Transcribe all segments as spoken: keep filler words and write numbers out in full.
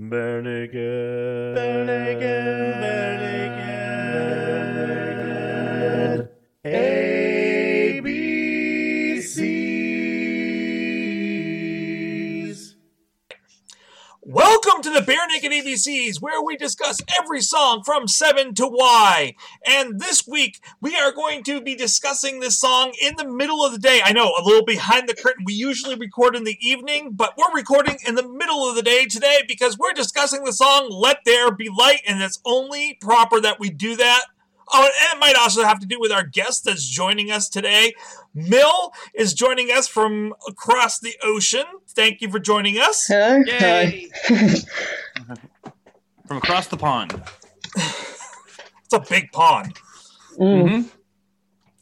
Bare naked. Bare naked. Bare naked. Bare naked. A B Cs. Welcome to the Barenaked A B Cs, where we discuss every song from seven to Y. And this week, we are going to be discussing this song in the middle of the day. I know, a little behind the curtain. We usually record in the evening, but we're recording in the middle of the day today because we're discussing the song Let There Be Light, and it's only proper that we do that. Oh, and it might also have to do with our guest that's joining us today. Mel is joining us from across the ocean. Thank you for joining us. Hello. Yay. Hi. From across the pond. It's a big pond. Mm.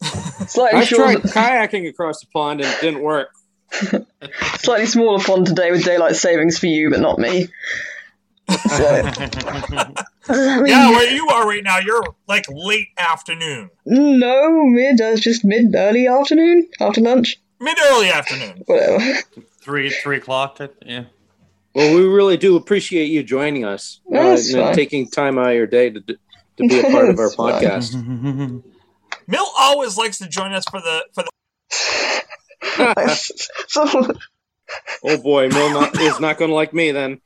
Mm-hmm. Slightly I shorter. tried kayaking across the pond and it didn't work. Slightly smaller pond today with daylight savings for you, but not me. So. Yeah, where you are right now, you're like late afternoon. No, mid. Uh, just mid early afternoon after lunch. Mid early afternoon. Whatever. Three three o'clock. Yeah. Well, we really do appreciate you joining us uh, and taking time out of your day to. Do- To be a part of our podcast. Right. Mill always likes to join us for the for the. Oh boy, Mill not, is not going to like me then.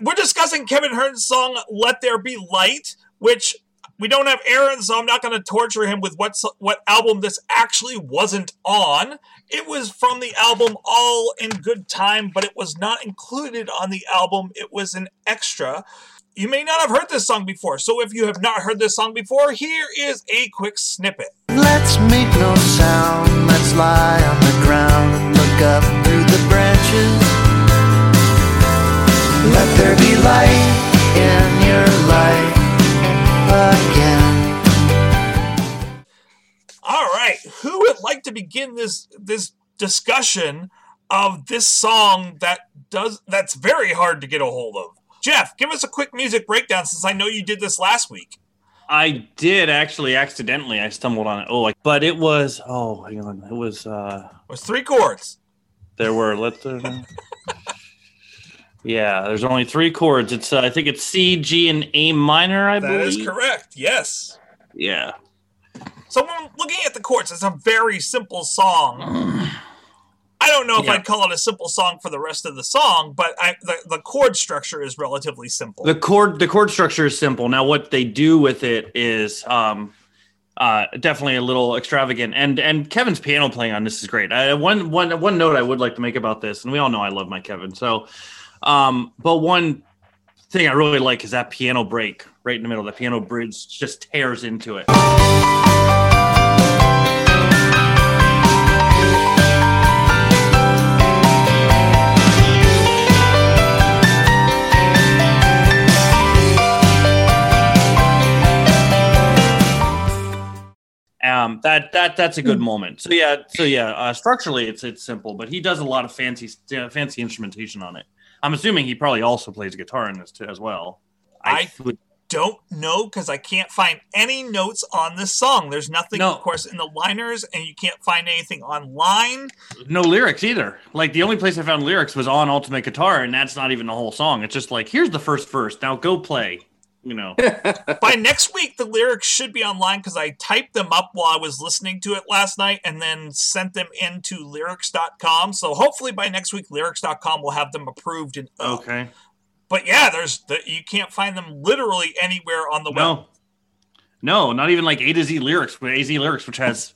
We're discussing Kevin Hearn's song "Let There Be Light," which we don't have Aaron, so I'm not going to torture him with what what album this actually wasn't on. It was from the album All in Good Time, but it was not included on the album. It was an extra. You may not have heard this song before, so if you have not heard this song before, here is a quick snippet. Let's make no sound, let's lie on the ground and look up through the branches. Let there be light in your life again. All right, who would like to begin this this discussion of this song that does that's very hard to get a hold of? Jeff, give us a quick music breakdown since I know you did this last week. I did actually accidentally. I stumbled on it. Oh, like, but it was oh, hang on, it was uh, it was three chords. There were let's. Uh, Yeah, there's only three chords. It's uh, I think it's C, G, and A minor, I that believe. That is correct, yes. Yeah. So when looking at the chords, it's a very simple song. I don't know if yeah. I'd call it a simple song for the rest of the song, but I, the, the chord structure is relatively simple. The chord the chord structure is simple. Now, what they do with it is um, uh, definitely a little extravagant. And and Kevin's piano playing on this is great. I, one, one, one note I would like to make about this, and we all know I love my Kevin, so... Um, but one thing I really like is that piano break right in the middle. The piano bridge just tears into it. Um, that that that's a good moment. So yeah, so yeah. Uh, structurally, it's it's simple, but he does a lot of fancy uh, fancy instrumentation on it. I'm assuming he probably also plays guitar in this too, as well. I, I would... don't know because I can't find any notes on this song. There's nothing, no. Of course, in the liners, and you can't find anything online. No lyrics either. Like, the only place I found lyrics was on Ultimate Guitar, and that's not even the whole song. It's just like, here's the first verse. Now go play. You know. By next week, the lyrics should be online because I typed them up while I was listening to it last night and then sent them into lyrics dot com. So hopefully by next week, lyrics dot com will have them approved and up. Okay. But yeah, there's the, you can't find them literally anywhere on the no. web. No, not even like A to Z lyrics, but A Z lyrics, which has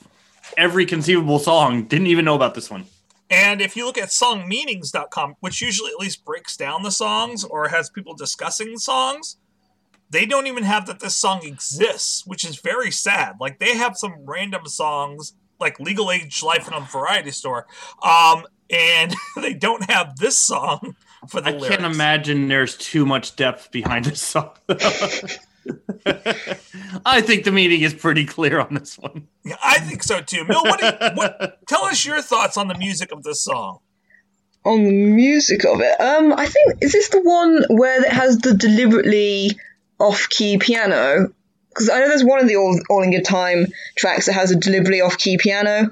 every conceivable song. Didn't even know about this one. And if you look at song meanings dot com, which usually at least breaks down the songs or has people discussing songs, they don't even have that this song exists, which is very sad. Like, they have some random songs, like Legal Age Life in a Variety Store, um, and they don't have this song for the I lyrics. I can't imagine there's too much depth behind this song. I think the meaning is pretty clear on this one. Yeah, I think so, too. Mil, what, do you, what tell us your thoughts on the music of this song. On the music of it? Um, I think, is this the one where it has the deliberately... off-key piano, because I know there's one of the All, All in Good Time tracks that has a deliberately off-key piano.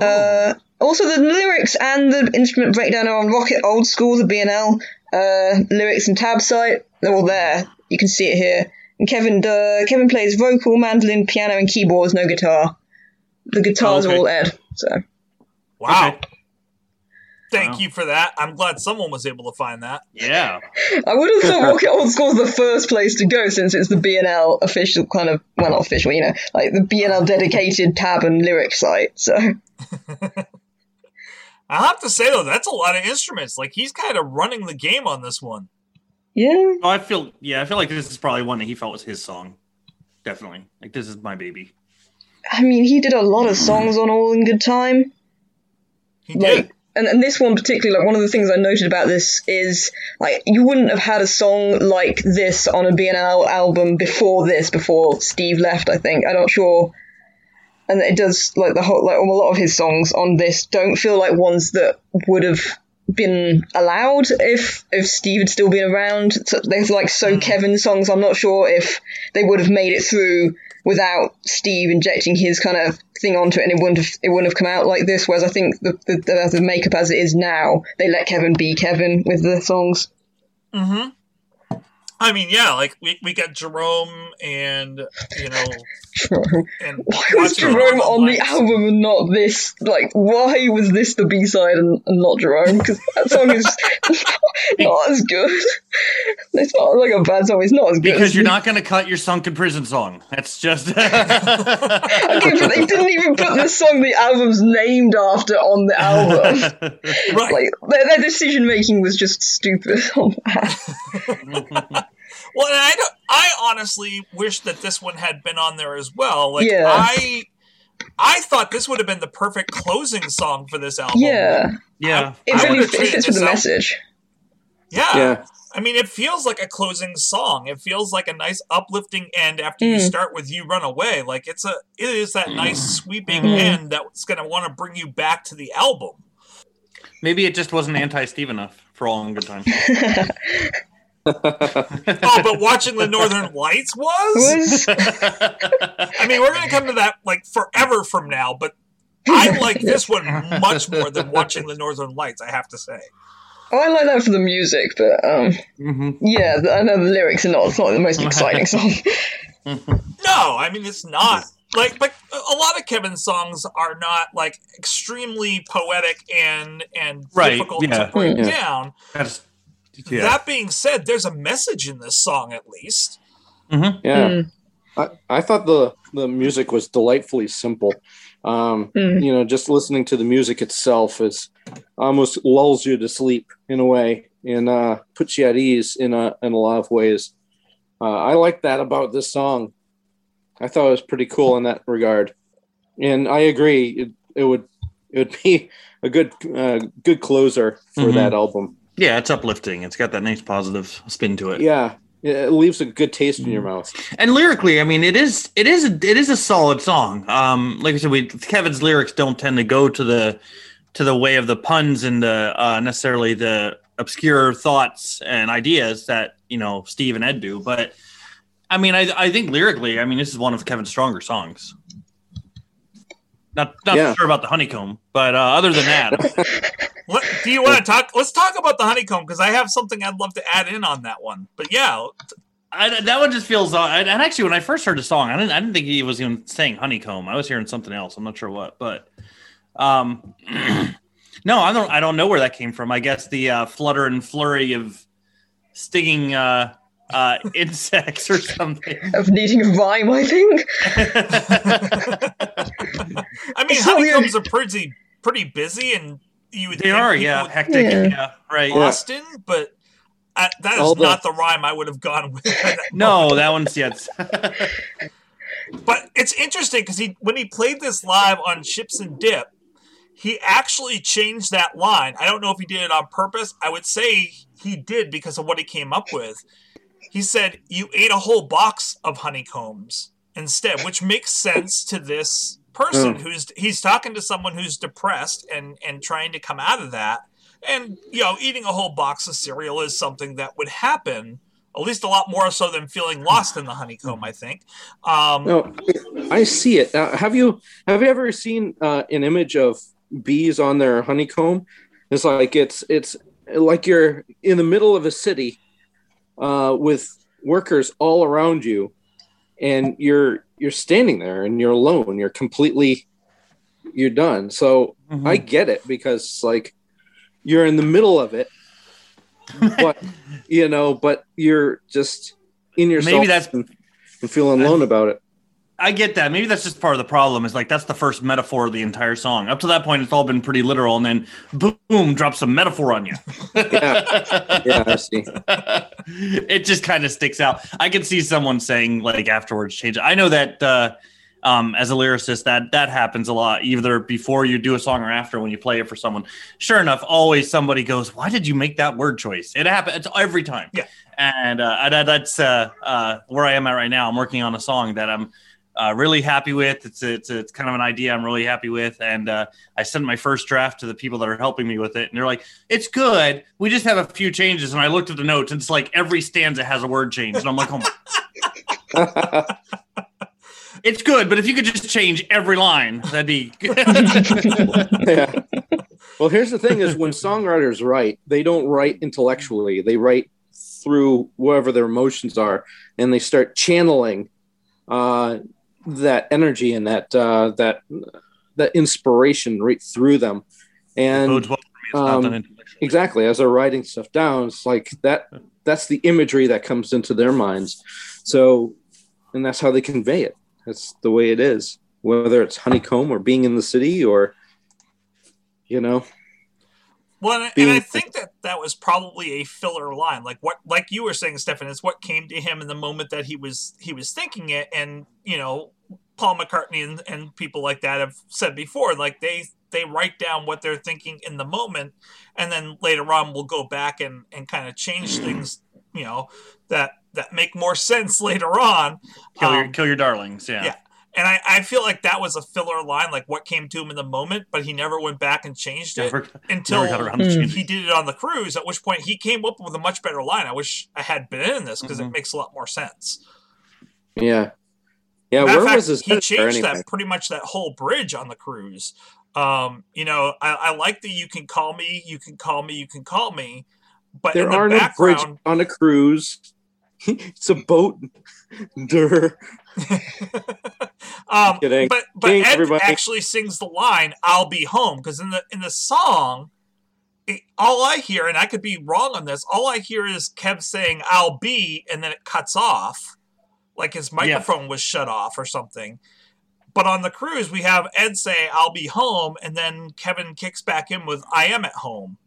Uh, Also, the lyrics and the instrument breakdown are on Rocket Old School, the B and L uh, lyrics and tab site. They're all there. You can see it here. And Kevin uh, Kevin plays vocal, mandolin, piano, and keyboards, no guitar. The guitars okay. are all Ed. So. Wow. Okay. Thank wow. you for that. I'm glad someone was able to find that. Yeah. I would have thought Rocket Old School's the first place to go, since it's the B and L official kind of, well, not official, you know, like the B and L dedicated tab and lyric site. So. I have to say, though, that's a lot of instruments. Like, he's kind of running the game on this one. Yeah. Oh, I feel, yeah, I feel like this is probably one that he felt was his song. Definitely. Like, this is my baby. I mean, he did a lot of songs on All in Good Time. He did. Like, And and this one particularly, like, one of the things I noted about this is, like, you wouldn't have had a song like this on a B and L album before this, before Steve left, I think. I'm not sure. And it does, like, the whole, like, a lot of his songs on this don't feel like ones that would have been allowed if if Steve had still been around. So there's, like, So Kevin songs. I'm not sure if they would have made it through without Steve injecting his kind of thing onto it, and it wouldn't have, it wouldn't have come out like this. Whereas I think the, the, the makeup as it is now, they let Kevin be Kevin with the songs. Mm-hmm. I mean, yeah, like, we, we got Jerome and, you know... Jerome. And why was Jerome on the album and not this? Like, why was this the B-side and, and not Jerome? Because that song is not, not as good. It's not like a bad song, it's not as good. Because you're not going to cut your Sunken Prison song. That's just... Okay, but they didn't even put the song the album's named after on the album. Right. Like, their, their decision-making was just stupid on that. Well, and I don't, I honestly wish that this one had been on there as well. Like, yeah. I I thought this would have been the perfect closing song for this album. Yeah. Yeah. I, it really fits with the message. Yeah. yeah. I mean, it feels like a closing song. It feels like a nice uplifting end after mm. you start with You Run Away. Like, it's a it is that mm. nice sweeping mm. end that's going to want to bring you back to the album. Maybe it just wasn't anti-Steve enough for All in Good Time. Oh, but Watching the Northern Lights was? I mean, we're going to come to that, like, forever from now, but I like this one much more than Watching the Northern Lights, I have to say. Oh, I like that for the music, but, um, mm-hmm. yeah, I know the lyrics are not, it's not the most exciting song. No, I mean, it's not. Like, but a lot of Kevin's songs are not, like, extremely poetic and, and right, difficult yeah. to break yeah. down. That's- Yeah. That being said, there's a message in this song, at least. Mm-hmm. Yeah, mm. I, I thought the, the music was delightfully simple. Um, mm. You know, just listening to the music itself is almost lulls you to sleep in a way, and uh, puts you at ease in a in a lot of ways. Uh, I like that about this song. I thought it was pretty cool in that regard, and I agree. It, it would it would be a good uh, good closer for mm-hmm. that album. Yeah, it's uplifting. It's got that nice positive spin to it. Yeah, it leaves a good taste in your mouth. And lyrically, I mean, it is it is a, it is a solid song. Um, like I said, we Kevin's lyrics don't tend to go to the to the way of the puns and the uh, necessarily the obscure thoughts and ideas that, you know, Steve and Ed do. But I mean, I I think lyrically, I mean, this is one of Kevin's stronger songs. Not not yeah. sure about the honeycomb, but uh, other than that. Let, do you want to talk? Let's talk about the honeycomb, because I have something I'd love to add in on that one. But yeah, I, that one just feels. Uh, and actually, when I first heard the song, I didn't. I didn't think he was even saying honeycomb. I was hearing something else. I'm not sure what, but um, no, I don't. I don't know where that came from. I guess the uh, flutter and flurry of stinging uh, uh, insects or something, of needing a rhyme. I think. I mean, honeycombs are pretty pretty busy and. You would they think are, yeah, hectic, yeah, yeah right. Austin, yeah. But I, that is All not the... the rhyme I would have gone with. That no, that one's yet. But it's interesting because he, when he played this live on Chips and Dip, he actually changed that line. I don't know if he did it on purpose. I would say he did because of what he came up with. He said, "You ate a whole box of honeycombs" instead, which makes sense to this person mm. who's he's talking to someone who's depressed and and trying to come out of that, and, you know, eating a whole box of cereal is something that would happen, at least a lot more so than feeling lost in the honeycomb. I think um no, I see it now. have you have you ever seen uh, an image of bees on their honeycomb. It's like it's it's like you're in the middle of a city uh, with workers all around you, and you're you're standing there and you're alone. You're completely you're done. So mm-hmm. I get it, because like you're in the middle of it, but you know, but you're just in yourself. Maybe that's and, and feeling that's, alone about it. I get that. Maybe that's just part of the problem, is like, that's the first metaphor of the entire song. Up to that point, it's all been pretty literal. And then boom, drops some metaphor on you. yeah. yeah, I see. It just kind of sticks out. I can see someone saying like afterwards, change it. I know that uh, um, as a lyricist, that that happens a lot, either before you do a song or after when you play it for someone. Sure enough, always somebody goes, why did you make that word choice? It happens every time. Yeah. And uh, that, that's uh, uh, where I am at right now. I'm working on a song that I'm, Uh, really happy with. It's a, it's a, it's kind of an idea I'm really happy with, and uh, I sent my first draft to the people that are helping me with it, and they're like, "It's good. We just have a few changes." And I looked at the notes, and it's like every stanza has a word change, and I'm like, "Oh my!" It's good, but if you could just change every line, that'd be good. Yeah. Well, here's the thing: is when songwriters write, they don't write intellectually; they write through whatever their emotions are, and they start channeling uh, that energy and that uh, that that inspiration right through them, and um, exactly as they're writing stuff down, it's like that. That's the imagery that comes into their minds. So, and that's how they convey it. That's the way it is. Whether it's honeycomb or being in the city or, you know. Well, and I think that that was probably a filler line, like what, like you were saying, Stefan. It's what came to him in the moment that he was he was thinking it, and you know, Paul McCartney and, and people like that have said before, like they they write down what they're thinking in the moment, and then later on we'll go back and, and kind of change things, you know, that that make more sense later on. Kill um, your kill your darlings, yeah. Yeah. And I, I feel like that was a filler line, like what came to him in the moment, but he never went back and changed it never, until never he did it on the cruise, at which point he came up with a much better line. I wish I had been in this, because mm-hmm. it makes a lot more sense. Yeah. Yeah, where fact, was this? He changed that pretty much that whole bridge on the cruise. Um, you know, I, I like the you can call me, you can call me, you can call me, but there in are the no bridge on a cruise. It's a boat. Durr. um, but but Thanks, Ed everybody. Actually sings the line "I'll be home," because in the in the song, it, all I hear, and I could be wrong on this, all I hear is Kev saying "I'll be," and then it cuts off, like his microphone yeah. was shut off or something. But on the cruise, we have Ed say "I'll be home," and then Kevin kicks back in with "I am at home."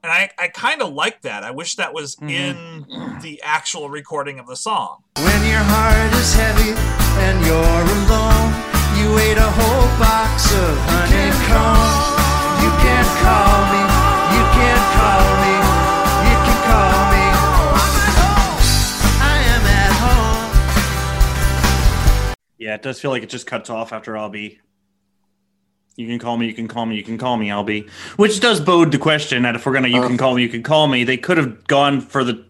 And I, I kind of like that. I wish that was mm-hmm. in the actual recording of the song. When your heart is heavy and you're alone, you ate a whole box of honeycomb. You can call me, you can call me, you can call me. I am at home. Yeah, it does feel like it just cuts off after I'll be. You can call me, you can call me, you can call me, I'll be. Which does bode the question that if we're going to you can call me, you can call me, they could have gone for the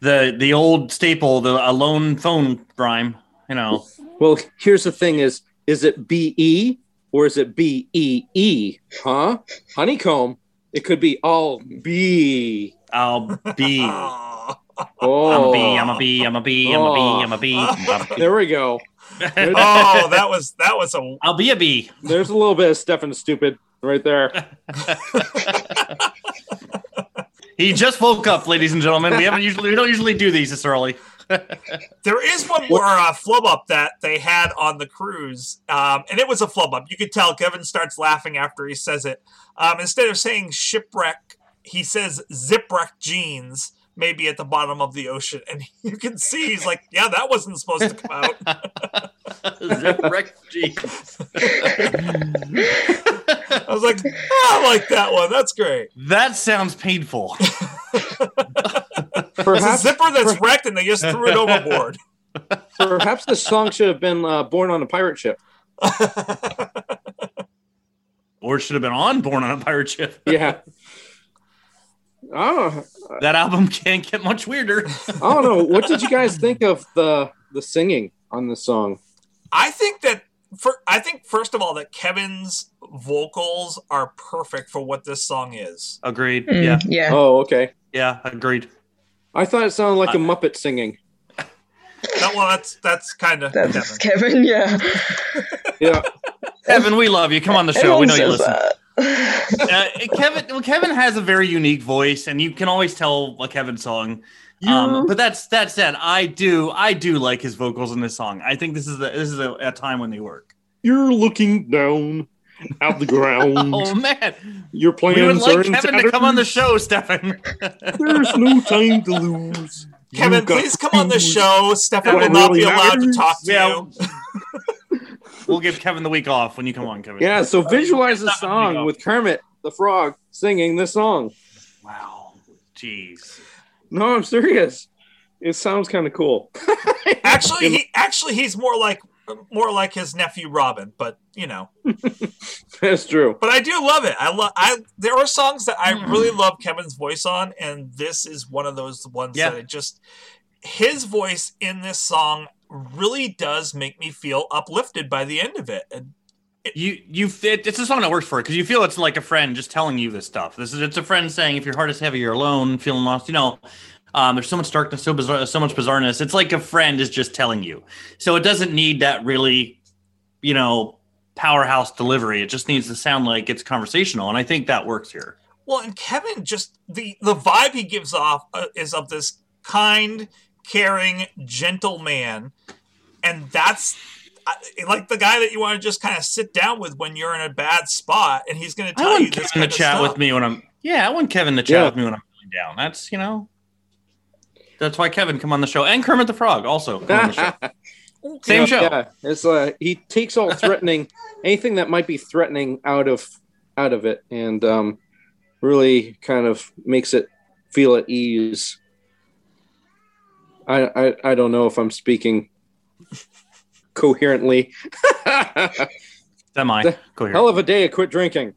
the the old staple, the alone phone rhyme, you know. Well, here's the thing is, is it B E or is it B E E? Huh? Honeycomb. It could be all B. I'll be. oh. I'm a bee, I'm a bee, I'm a bee, I'm a bee, I'm a bee. I'm a bee. There we go. oh, that was that was a. I'll be a bee. There's a little bit of Stefan stupid right there. He just woke up, ladies and gentlemen. We haven't usually we don't usually do these this early. There is one more uh, flub up that they had on the cruise, um, and it was a flub up. You could tell Kevin starts laughing after he says it. Um, instead of saying shipwreck, he says zipwreck jeans. Maybe at the bottom of the ocean. And you can see he's like, yeah, that wasn't supposed to come out. Zipwreck jeans. I was like, oh, I like that one. That's great. That sounds painful. Perhaps, it's a zipper that's per- wrecked and they just threw it overboard. Perhaps the song should have been uh, Born on a Pirate Ship. Or it should have been on Born on a Pirate Ship. Yeah. Oh, that album can't get much weirder. I don't know. What did you guys think of the the singing on the song? I think that for, I think, first of all, that Kevin's vocals are perfect for what this song is. Agreed. Mm, yeah. Yeah. Oh, okay. Yeah, agreed. I thought it sounded like uh, a Muppet singing. That, well, that's that's kind of Kevin. Kevin, yeah. Yeah. Kevin, we love you. Come on the show. Everyone we know you listen. uh, Kevin, well, Kevin has a very unique voice, and you can always tell a Kevin song. Yeah. Um, but that's that said, I do I do like his vocals in this song. I think this is a, this is a, a time when they work. You're looking down out the ground. Oh man, your plans are. We would like Kevin tattered. to come on the show, Stefan. There's no time to lose. Kevin, please come on the show. Stefan will not really be allowed matters. to talk to yeah. you. We'll give Kevin the week off when you come on, Kevin. Yeah, so visualize the song with Kermit the Frog singing this song. Wow. Jeez. No, I'm serious. It sounds kind of cool. actually, he, actually, he's more like more like his nephew Robin, but you know, that's true. But I do love it. I love. I there are songs that I really love Kevin's voice on, and this is one of those ones yeah. that it just his voice in this song really does make me feel uplifted by the end of it. And it, you you it, it's a song that works for it because you feel it's like a friend just telling you this stuff. This is it's a friend saying, if your heart is heavy, you're alone, feeling lost, you know. Um, there's so much darkness, so bizarre, so much bizarreness. It's like a friend is just telling you. So it doesn't need that really, you know, powerhouse delivery. It just needs to sound like it's conversational. And I think that works here. Well, and Kevin, just the, the vibe he gives off uh, is of this kind, caring, gentle man. And that's uh, like the guy that you want to just kind of sit down with when you're in a bad spot. And he's going to tell you this kind of stuff. I want Kevin to chat with me when I'm, yeah, I want Kevin to chat yeah. with me when I'm really down. That's, you know. That's why Kevin come on the show, and Kermit the Frog also come on the show. Same yeah, show. Yeah, it's uh, he takes all threatening, anything that might be threatening out of out of it, and um, really kind of makes it feel at ease. I I, I don't know if I'm speaking coherently. Am I coherent? Hell of a day! I quit drinking.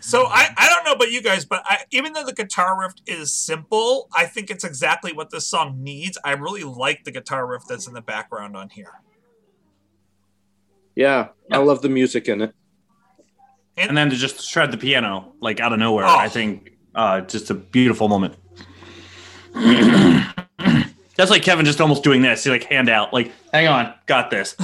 So I, I don't know about you guys, but I, even though the guitar riff is simple, I think it's exactly what this song needs. I really like the guitar riff that's in the background on here. Yeah, yeah. I love the music in it. And, and then to just shred the piano, like out of nowhere, oh. I think uh, just a beautiful moment. That's like Kevin just almost doing this. He like hand out, like, hang on, got this.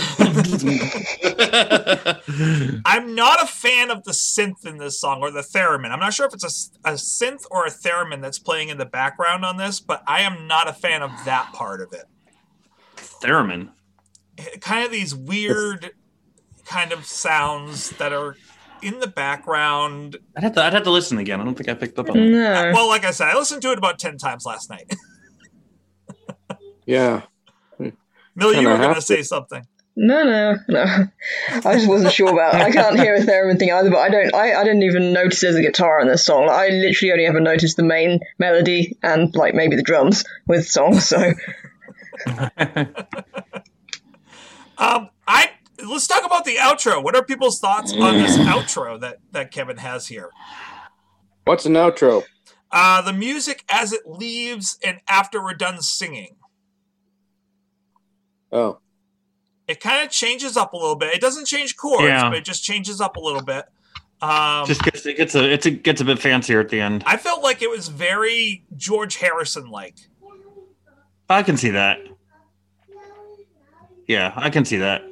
I'm not a fan of the synth in this song or the theremin. I'm not sure if it's a, a synth or a theremin that's playing in the background on this, but I am not a fan of that part of it. Theremin? Kind of these weird kind of sounds that are in the background. I'd have to, I'd have to listen again. I don't think I picked up on it. No. Well, like I said, I listened to it about ten times last night. Yeah. Mill, you were going to say something. No, no, no. I just wasn't sure about it. I can't hear a theremin thing either, but I don't I, I didn't even notice there's a guitar in this song. Like, I literally only ever noticed the main melody and like maybe the drums with songs, so um I let's talk about the outro. What are people's thoughts on this outro that, that Kevin has here? What's an outro? Uh, the music as it leaves and after we're done singing. Oh. It kind of changes up a little bit. It doesn't change chords, yeah. but it just changes up a little bit. Um, just gets, it gets a, it's a, gets a bit fancier at the end. I felt like it was very George Harrison-like. I can see that. Yeah, I can see that.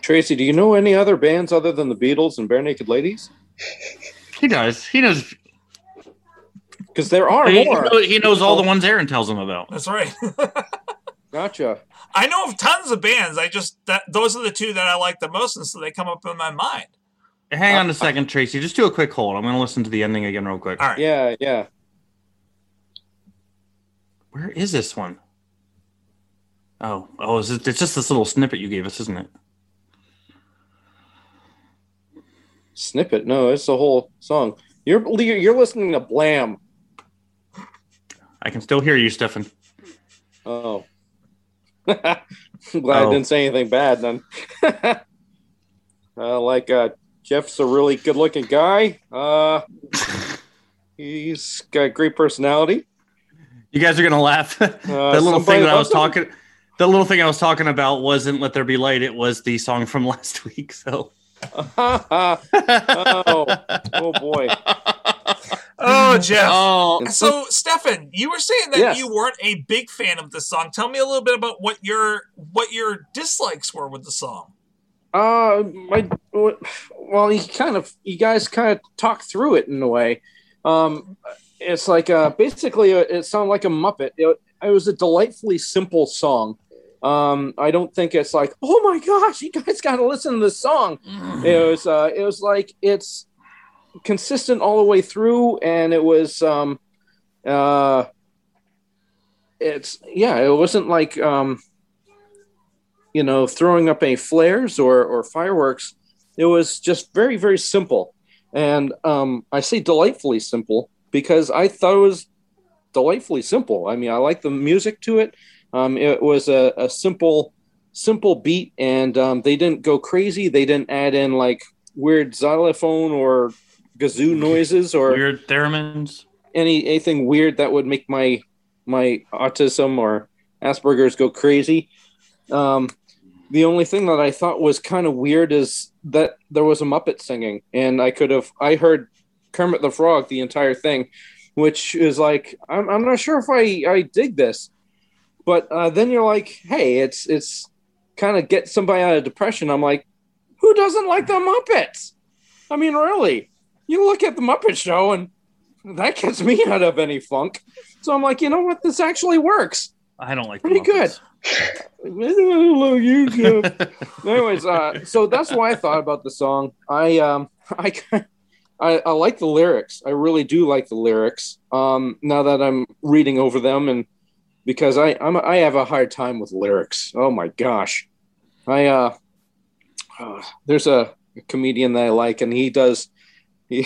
Tracy, do you know any other bands other than the Beatles and Barenaked Ladies? He does. He does. Because there are he, more. He knows all the ones Aaron tells him about. That's right. Gotcha. I know of tons of bands. I just that, those are the two that I like the most, and so they come up in my mind. Hang uh, on a second, Tracy. Just do a quick hold. I'm going to listen to the ending again real quick. All right. Yeah, yeah. Where is this one? Oh, oh, is it, it's just this little snippet you gave us, isn't it? Snippet? No, it's the whole song. You're you're listening to Blam. I can still hear you, Stefan. Oh. I'm glad oh. I didn't say anything bad then. uh, like uh, Jeff's a really good-looking guy. Uh, he's got great personality. You guys are gonna laugh. uh, that little thing that I was him? talking. the little thing I was talking about wasn't Let There Be Light. It was the song from last week. So. oh, oh, boy. Oh, Jeff. Oh. So, Stefan, you were saying that yes. you weren't a big fan of this song. Tell me a little bit about what your what your dislikes were with the song. Uh, my well, you kind of you guys kind of talk through it in a way. Um, it's like uh, basically it sounded like a Muppet. It, it was a delightfully simple song. Um, I don't think it's like, oh my gosh, you guys got to listen to this song. Mm. It was uh, it was like it's consistent all the way through, and it was um, uh, it's yeah, it wasn't like um. you know, throwing up any flares or, or fireworks. It was just very, very simple. And um, I say delightfully simple because I thought it was delightfully simple. I mean, I like the music to it. Um, it was a, a simple, simple beat, and um, they didn't go crazy. They didn't add in like weird xylophone or kazoo noises or weird theremins, any, anything weird that would make my, my autism or Asperger's go crazy. Um, The only thing that I thought was kind of weird is that there was a Muppet singing, and I could have, I heard Kermit the Frog the entire thing, which is like, I'm, I'm not sure if I, I dig this, but uh, then you're like, hey, it's it's kind of get somebody out of depression. I'm like, who doesn't like the Muppets? I mean, really, you look at the Muppet Show and that gets me out of any funk. So I'm like, you know what? This actually works. I don't like pretty the Muppets. Good. Anyways, uh, so that's why I thought about the song. I um, I, I I like the lyrics. I really do like the lyrics. Um, now that I'm reading over them, and because I I'm, I have a hard time with lyrics. Oh my gosh, I uh, uh there's a comedian that I like, and he does he,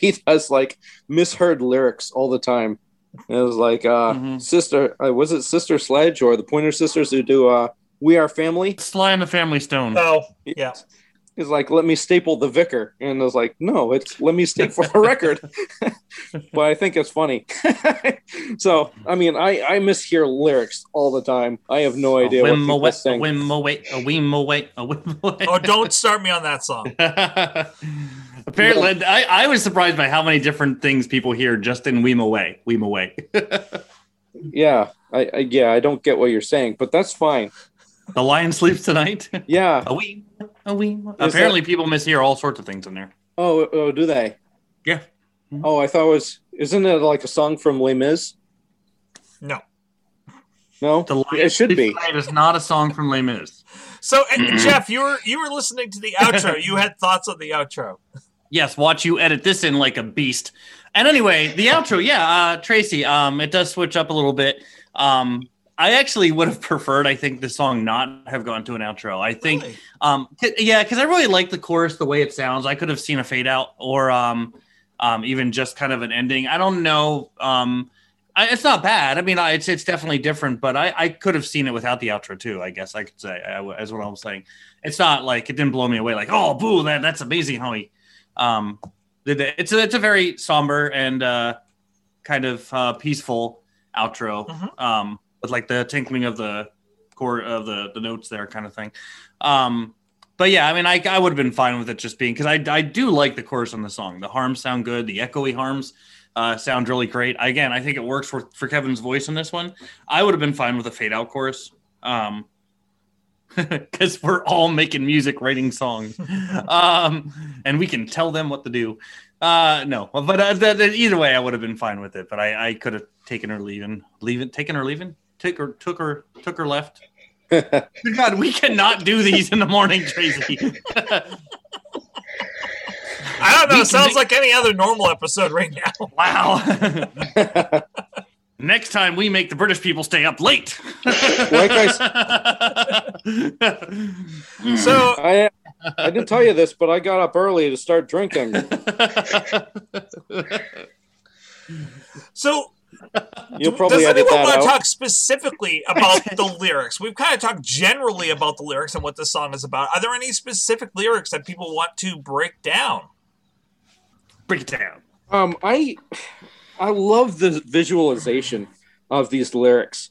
he does like misheard lyrics all the time. It was like uh, mm-hmm. sister. Uh, was it Sister Sledge or the Pointer Sisters who do uh, "We Are Family"? Sly and the Family Stone. Oh, yeah. It's like, let me staple the vicar, and I was like, no, it's let me staple a record. But I think it's funny. So I mean, I, I mishear lyrics all the time. I have no idea what people sing. Oh, don't start me on that song. Apparently, yeah. I, I was surprised by how many different things people hear just in Weem Away. Weem Away. yeah, I, I yeah, I don't get what you're saying, but that's fine. The lion sleeps tonight. Yeah. A weem, a weem. Apparently, that... people mishear all sorts of things in there. Oh, oh do they? Yeah. Mm-hmm. Oh, I thought it was, isn't it like a song from Les Mis? No. No, the lion it should be. It is not a song from Les Mis. So, and Jeff, you were you were listening to the outro. You had thoughts on the outro. Yes, watch you edit this in like a beast. And anyway, the outro, yeah, uh, Tracy, um, it does switch up a little bit. Um, I actually would have preferred, I think, the song not have gone to an outro. I think, really? um, yeah, because I really like the chorus, the way it sounds. I could have seen a fade out or um, um, even just kind of an ending. I don't know. Um, I, it's not bad. I mean, I, it's it's definitely different, but I, I could have seen it without the outro too, I guess I could say, as what I was saying. It's not like it didn't blow me away like, oh, boo, that, that's amazing how he... Um, it's a, it's a very somber and uh, kind of uh, peaceful outro, mm-hmm. um, with like the tinkling of the core of the, the notes there, kind of thing. Um, but yeah, I mean, I I would have been fine with it just being because I I do like the chorus on the song. The harms sound good. The echoey harms uh, sound really great. Again, I think it works for for Kevin's voice on this one. I would have been fine with a fade out chorus. Um, because we're all making music, writing songs, um, and we can tell them what to do. Uh, no, but uh, th- th- either way, I would have been fine with it. But I, I could have taken her leaving, leaving, taken her leaving, took her, took her, took her left. God, we cannot do these in the morning, Tracy. I don't know. It sounds make- like any other normal episode right now. Wow. Next time we make the British people stay up late. Like I, so I, I didn't tell you this, but I got up early to start drinking. So you'll probably does anyone want to talk specifically about the lyrics? We've kind of talked generally about the lyrics and what this song is about. Are there any specific lyrics that people want to break down? Break it down. Um, I. I love the visualization of these lyrics,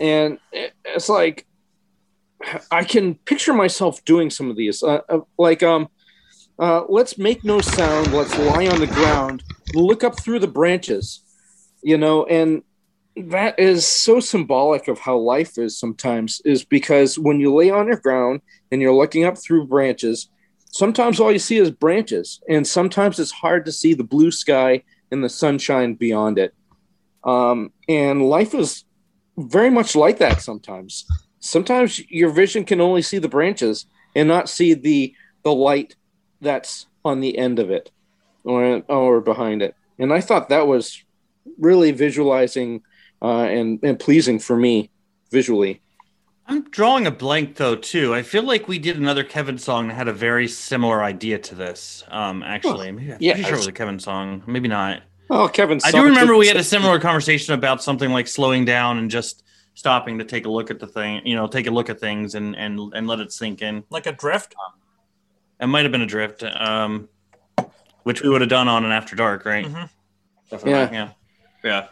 and it's like I can picture myself doing some of these, uh, like, um, uh, let's make no sound. Let's lie on the ground, look up through the branches, you know, and that is so symbolic of how life is sometimes, is because when you lay on your ground and you're looking up through branches, sometimes all you see is branches. And sometimes it's hard to see the blue sky and the sunshine beyond it. Um, and life is very much like that sometimes. Sometimes your vision can only see the branches and not see the the light that's on the end of it or or behind it. And I thought that was really visualizing uh, and, and pleasing for me visually. I'm drawing a blank, though, too. I feel like we did another Kevin song that had a very similar idea to this, um, actually. Oh, maybe, I'm yeah, pretty sure it was a Kevin song. Maybe not. Oh, Kevin song. I do remember we had a similar conversation about something like slowing down and just stopping to take a look at the thing, you know, take a look at things and and, and let it sink in. Like a drift? It might have been a drift, um, which we would have done on an After Dark, right? Mm-hmm. Definitely. Yeah. Yeah. Yeah.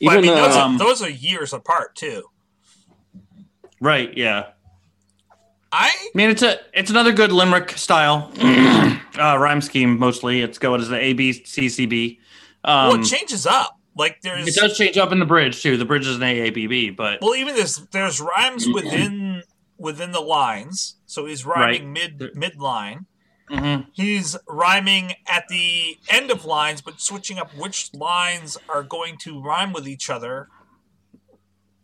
Even, well, I mean, those, um, are, those are years apart, too. Right, yeah. I, I mean, it's a it's another good limerick style uh, rhyme scheme. Mostly, it's go as the A B C C B. Um, well, it changes up. Like there's it does change up in the bridge too. The bridge is an A A B B, but well, even this there's rhymes within within the lines. So he's rhyming right. mid mid line. Mm-hmm. He's rhyming at the end of lines, but switching up which lines are going to rhyme with each other.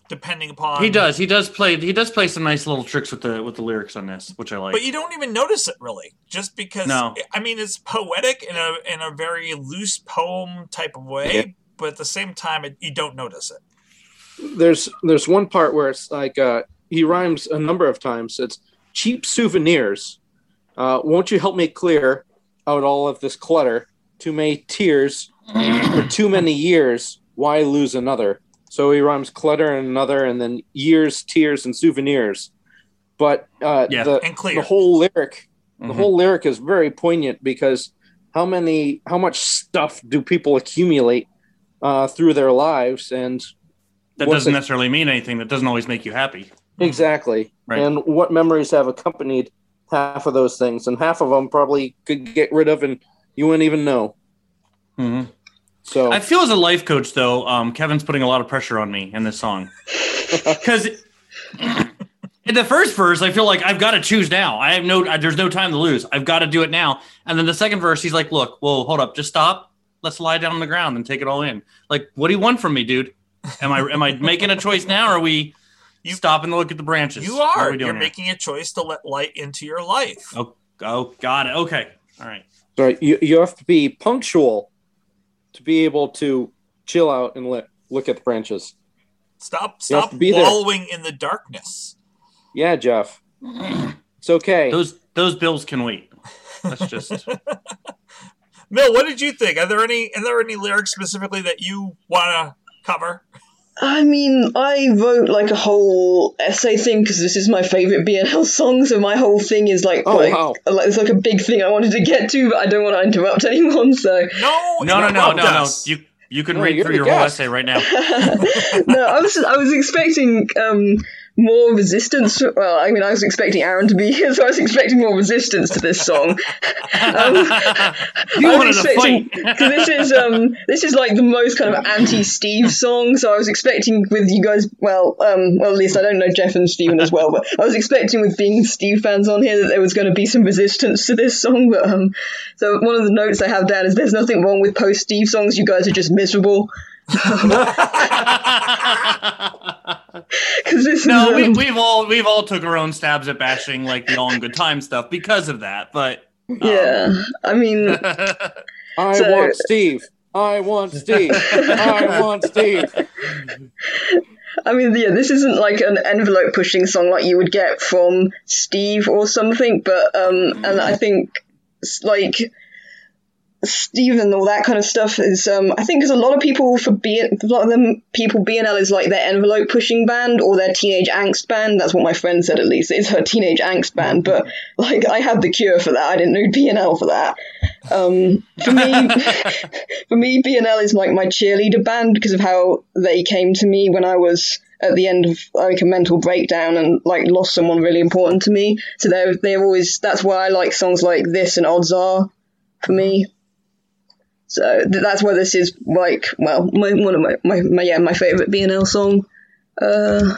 Depending upon he does he does play he does play some nice little tricks with the with the lyrics on this, which I like. But you don't even notice it really, just because. No. I mean, it's poetic in a in a very loose poem type of way, yeah. But at the same time, it, you don't notice it. There's there's one part where it's like uh, he rhymes a number of times. It's cheap souvenirs. Uh, won't you help me clear out all of this clutter? Too many tears for too many years. Why lose another? So he rhymes clutter and another, and then years, tears, and souvenirs. But uh, yeah, the, and clear. the whole lyric, mm-hmm. the whole lyric is very poignant because how many, how much stuff do people accumulate uh, through their lives, and that doesn't it, necessarily mean anything. That doesn't always make you happy. Exactly. Right. And what memories have accompanied half of those things, and half of them probably could get rid of, and you wouldn't even know. Mm-hmm. So. I feel as a life coach, though, um, Kevin's putting a lot of pressure on me in this song. Because in the first verse, I feel like I've got to choose now. I have no, I, there's no time to lose. I've got to do it now. And then the second verse, he's like, look, whoa, hold up. Just stop. Let's lie down on the ground and take it all in. Like, what do you want from me, dude? Am I am I making a choice now? Or are we you, stopping to look at the branches? You are. are You're now? making a choice to let light into your life. Oh, oh got it. Okay. All right. Sorry, you, you have to be punctual. To be able to chill out and let, look at the branches. Stop, stop wallowing in the darkness. Yeah, Jeff. It's okay. Those those bills can wait. Let's just. Mel, what did you think? Are there any are there any lyrics specifically that you want to cover? I mean, I wrote like a whole essay thing because this is my favorite B N L song, so my whole thing is like, oh, like, wow. like it's like a big thing I wanted to get to, but I don't want to interrupt anyone, so... No, no, no, no, no, us. no. You you can no, read through your guess. whole essay right now. No, I was I was expecting um, more resistance. Well, I mean, I was expecting Aaron to be here, so I was expecting more resistance to this song. um, you I wanted was expecting, to fight. This is, um, this is like the most kind of anti-Steve song, so I was expecting with you guys, well, um, well, at least I don't know Jeff and Steven as well, but I was expecting with being Steve fans on here that there was going to be some resistance to this song, but um, so one of the notes I have down is there's nothing wrong with post-Steve songs, you guys are just miserable. This no, is, um... we, we've all we've all took our own stabs at bashing like the All in Good Time stuff because of that. But um... yeah, I mean, I so... want Steve. I want Steve. I want Steve. I mean, yeah, this isn't like an envelope pushing song like you would get from Steve or something. But um, and I think like. Steve and all that kind of stuff is, um, I think, because a lot of people for B, a lot of them people B N L is like their envelope pushing band or their teenage angst band. That's what my friend said. At least it's her teenage angst band. But like, I had the cure for that. I didn't need B N L for that. Um, for me, for me, B N L is like my cheerleader band because of how they came to me when I was at the end of like a mental breakdown and like lost someone really important to me. So they're, they're always, that's why I like songs like this and Odds Are for me. So th- that's why this is like, well, my, one of my, my, my yeah, my favourite B and L song. Uh,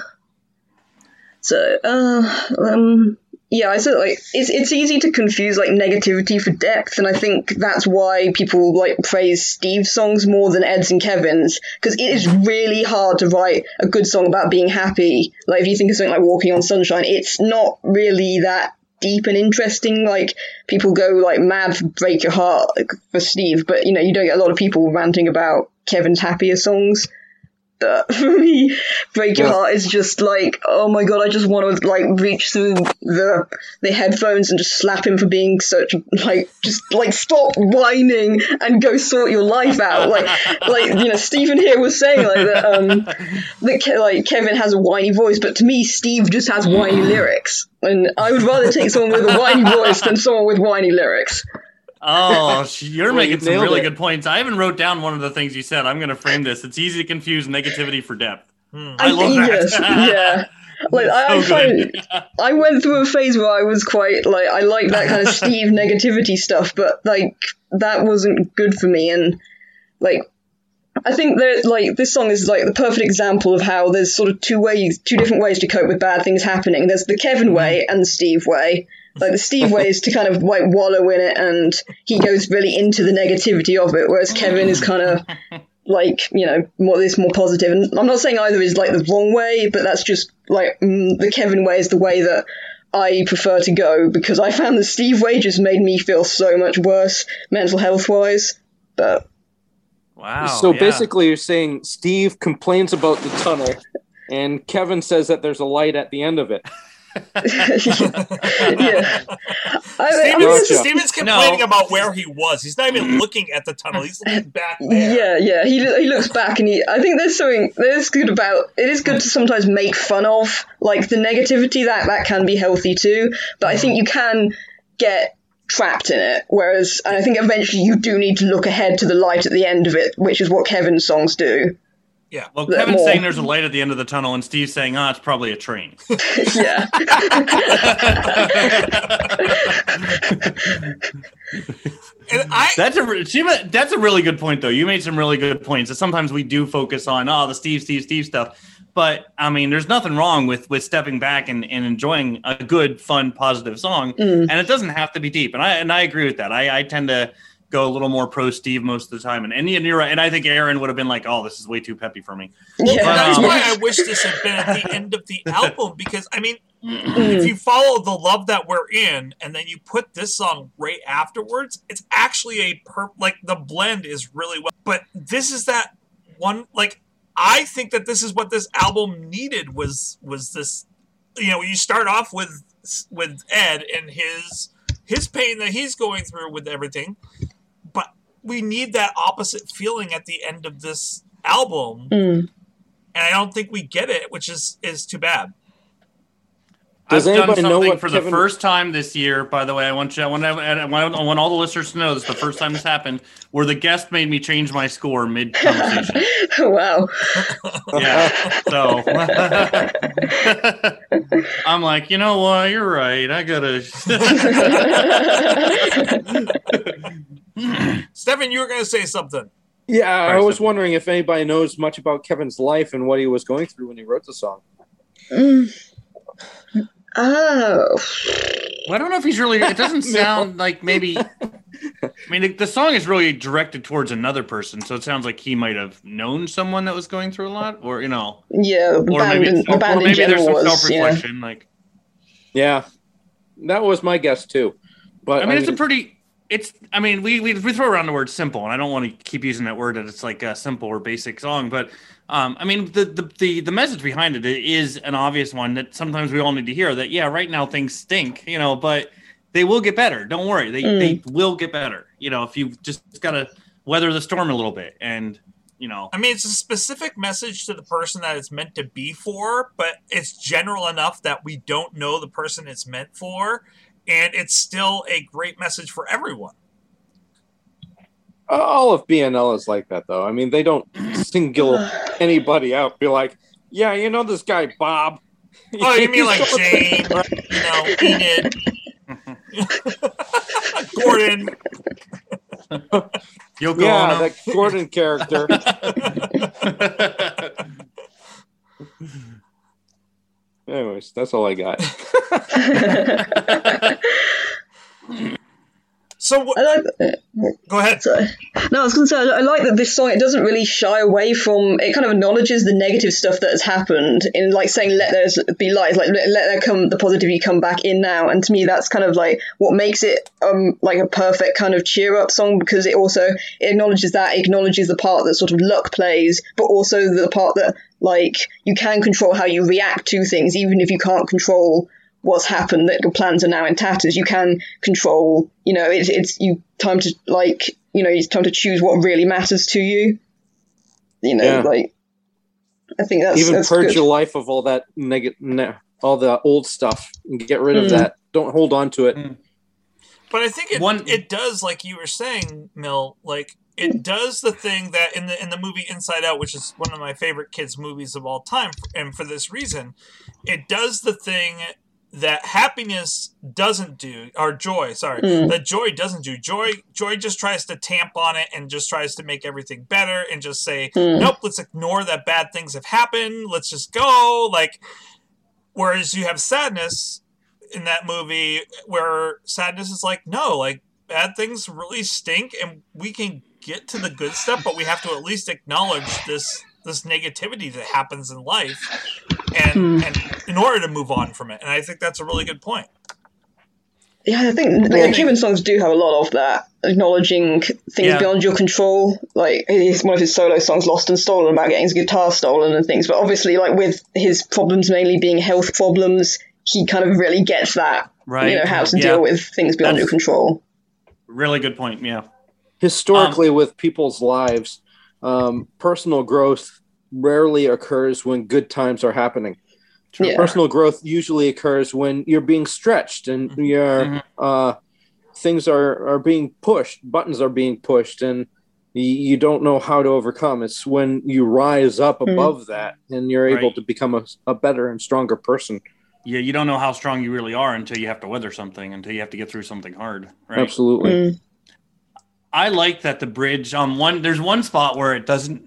so, uh, um, yeah, I said like, it's, it's easy to confuse like negativity for depth. And I think that's why people like praise Steve's songs more than Ed's and Kevin's, because it is really hard to write a good song about being happy. Like if you think of something like Walking on Sunshine, it's not really that deep and interesting. Like people go like mad for Break Your Heart for Steve, but you know, you don't get a lot of people ranting about Kevin's happier songs. But for me, Break Your yeah. Heart is just like, oh my god, I just want to like reach through the the headphones and just slap him for being such like, just like stop whining and go sort your life out. Like like you know, Stephen here was saying like that um that Ke- like Kevin has a whiny voice, but to me Steve just has whiny lyrics, and I would rather take someone with a whiny voice than someone with whiny lyrics. Oh, you're well, making you some really it. good points. I even wrote down one of the things you said. I'm going to frame this. It's easy to confuse negativity for depth. Hmm. I, I love that. Yes. Yeah. Like I, so I, find, I went through a phase where I was quite like, I liked that kind of Steve negativity stuff, but like that wasn't good for me. And like, I think that like this song is like the perfect example of how there's sort of two ways, two different ways to cope with bad things happening. There's the Kevin way and the Steve way. Like the Steve way is to kind of like wallow in it, and he goes really into the negativity of it, whereas Kevin is kind of like, you know, more this more positive. And I'm not saying either is like the wrong way, but that's just like mm, the Kevin way is the way that I prefer to go, because I found the Steve way just made me feel so much worse mental health wise. But wow. So yeah. basically, you're saying Steve complains about the tunnel, and Kevin says that there's a light at the end of it. yeah. I mean, Steven's, Steven's complaining no. about where he was. He's not even looking at the tunnel. He's looking back there. Yeah, yeah. He he looks back, and he. I think there's something there's good about. It is good to sometimes make fun of like the negativity that that can be healthy too. But I think you can get trapped in it. Whereas, and I think eventually you do need to look ahead to the light at the end of it, which is what Kevin's songs do. Yeah, well, Kevin's more. saying there's a light at the end of the tunnel, and Steve's saying, ah, oh, it's probably a train. yeah. and I, that's, a, she, that's a really good point, though. You made some really good points. That sometimes we do focus on, oh, the Steve, Steve, Steve stuff. But, I mean, there's nothing wrong with, with stepping back and, and enjoying a good, fun, positive song. Mm. And it doesn't have to be deep. And I and I agree with that. I, I tend to... go a little more pro Steve most of the time, and and you're right. And I think Aaron would have been like, "Oh, this is way too peppy for me." Yeah. But, um, that's why I wish this had been at the end of the album, because I mean, if you follow the love that we're in, and then you put this song right afterwards, it's actually a per like the blend is really well. But this is that one. Like I think that this is what this album needed was was this. You know, you start off with with Ed and his his pain that he's going through with everything. We need that opposite feeling at the end of this album. Mm. And I don't think we get it, which is, is too bad. Does I've done something for Kevin... the first time this year, by the way, I want you, I want, I want, I want all the listeners to know this is the first time this happened, where the guest made me change my score mid-conversation. Wow. Yeah. So I'm like, you know what? You're right. I gotta... Stefan, you were going to say something. Yeah, I was wondering if anybody knows much about Kevin's life and what he was going through when he wrote the song. Mm. Oh. Well, I don't know if he's really... It doesn't sound no. like maybe... I mean, the, the song is really directed towards another person, so it sounds like he might have known someone that was going through a lot, or, you know... Yeah, or maybe, in, or, or maybe there's some was, self-reflection. Yeah. Like, yeah, that was my guess, too. But I mean, I it's mean, a pretty... It's, I mean, we, we we throw around the word simple, and I don't want to keep using that word that it's like a simple or basic song, but um, I mean, the, the, the, the message behind it is an obvious one that sometimes we all need to hear that, yeah, right now things stink, you know, but they will get better. Don't worry. They, mm. they will get better, you know, if you've just got to weather the storm a little bit. And, you know. I mean, it's a specific message to the person that it's meant to be for, but it's general enough that we don't know the person it's meant for. And it's still a great message for everyone. All of B N L is like that, though. I mean, they don't single anybody out. Be like, yeah, you know this guy, Bob. Oh, you mean like Jane, you know, Enid, Gordon. You'll go yeah, on that up. Gordon character. Anyways, that's all I got. So what, I like, go ahead. Sorry. No, I was going to say I like that this song. It doesn't really shy away from. It kind of acknowledges the negative stuff that has happened in, like, saying "Let there be light." Like let, let there come the positivity come back in now. And to me, that's kind of like what makes it um like a perfect kind of cheer up song, because it also it acknowledges that, it acknowledges the part that sort of luck plays, but also the part that like you can control how you react to things, even if you can't control what's happened, that your plans are now in tatters. You can control, you know, it's it's you time to like, you know, it's time to choose what really matters to you. You know, yeah. like I think that's even that's purge good. Your life of all that negative, ne- all the old stuff, and get rid mm. of that. Don't hold on to it. Mm. But I think it One, it does, like you were saying, Mel, like it does the thing that in the in the movie Inside Out, which is one of my favorite kids' movies of all time, and for this reason, it does the thing that happiness doesn't do, or joy, sorry, mm. that joy doesn't do. Joy joy just tries to tamp on it and just tries to make everything better and just say, mm. nope, let's ignore that bad things have happened. Let's just go. Like, whereas you have sadness in that movie where sadness is like, no, like bad things really stink and we can get to the good stuff, but we have to at least acknowledge this this negativity that happens in life and, mm. and in order to move on from it. And I think that's a really good point. Yeah, I think like, the Cuban songs do have a lot of that, acknowledging things yeah. beyond your control. Like, it's one of his solo songs, Lost and Stolen, about getting his guitar stolen and things. But obviously, like, with his problems mainly being health problems, he kind of really gets that, right. you know, how to yeah. deal with things beyond that's your control. Really good point, yeah. Historically, um, with people's lives, um, personal growth rarely occurs when good times are happening. Yeah. Personal growth usually occurs when you're being stretched and your mm-hmm. uh, things are, are being pushed, buttons are being pushed, and y- you don't know how to overcome. It's when you rise up mm-hmm. above that and you're able right. to become a, a better and stronger person. Yeah, you don't know how strong you really are until you have to weather something, until you have to get through something hard. Right? Absolutely. Mm. I like that the bridge on one. There's one spot where it doesn't.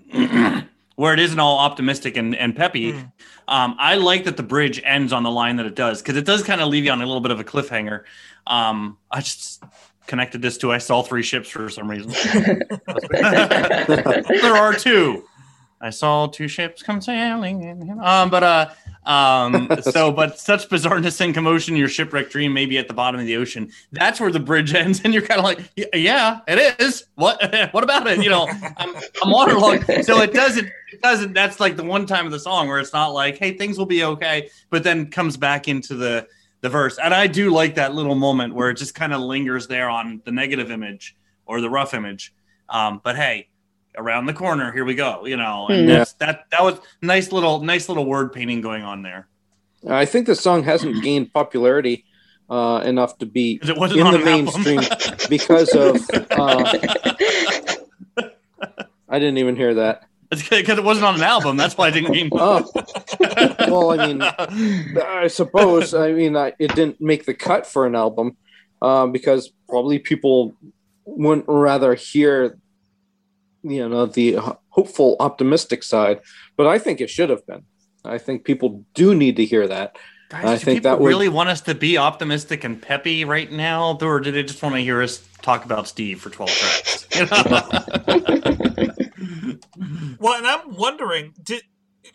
Where it isn't all optimistic and, and peppy. Mm. Um, I like that the bridge ends on the line that it does, because it does kind of leave you on a little bit of a cliffhanger. Um, I just connected this to I saw three ships for some reason. There are two. I saw two ships come sailing in. Um, but uh, um, so, but such bizarreness and commotion, your shipwreck dream may be at the bottom of the ocean. That's where the bridge ends, and you're kind of like, yeah, it is. What? What about it? You know, I'm, I'm waterlogged, so it doesn't. It doesn't. That's like the one time of the song where it's not like, hey, things will be okay, but then comes back into the the verse, and I do like that little moment where it just kind of lingers there on the negative image or the rough image. Um, but hey. Around the corner, here we go, you know, and yeah. that's, that that was nice little nice little word painting going on there. I think the song hasn't gained popularity uh, enough to be in the mainstream because of uh, I didn't even hear that. It's because it wasn't on an album. That's why I didn't mean. Oh, well, I mean, I suppose I mean I, it didn't make the cut for an album uh, because probably people wouldn't rather hear. You know, the hopeful, optimistic side, but I think it should have been. I think people do need to hear that. Guys, I think that would really want us to be optimistic and peppy right now, or did they just want to hear us talk about Steve for twelve tracks? You know? Well, and I'm wondering, did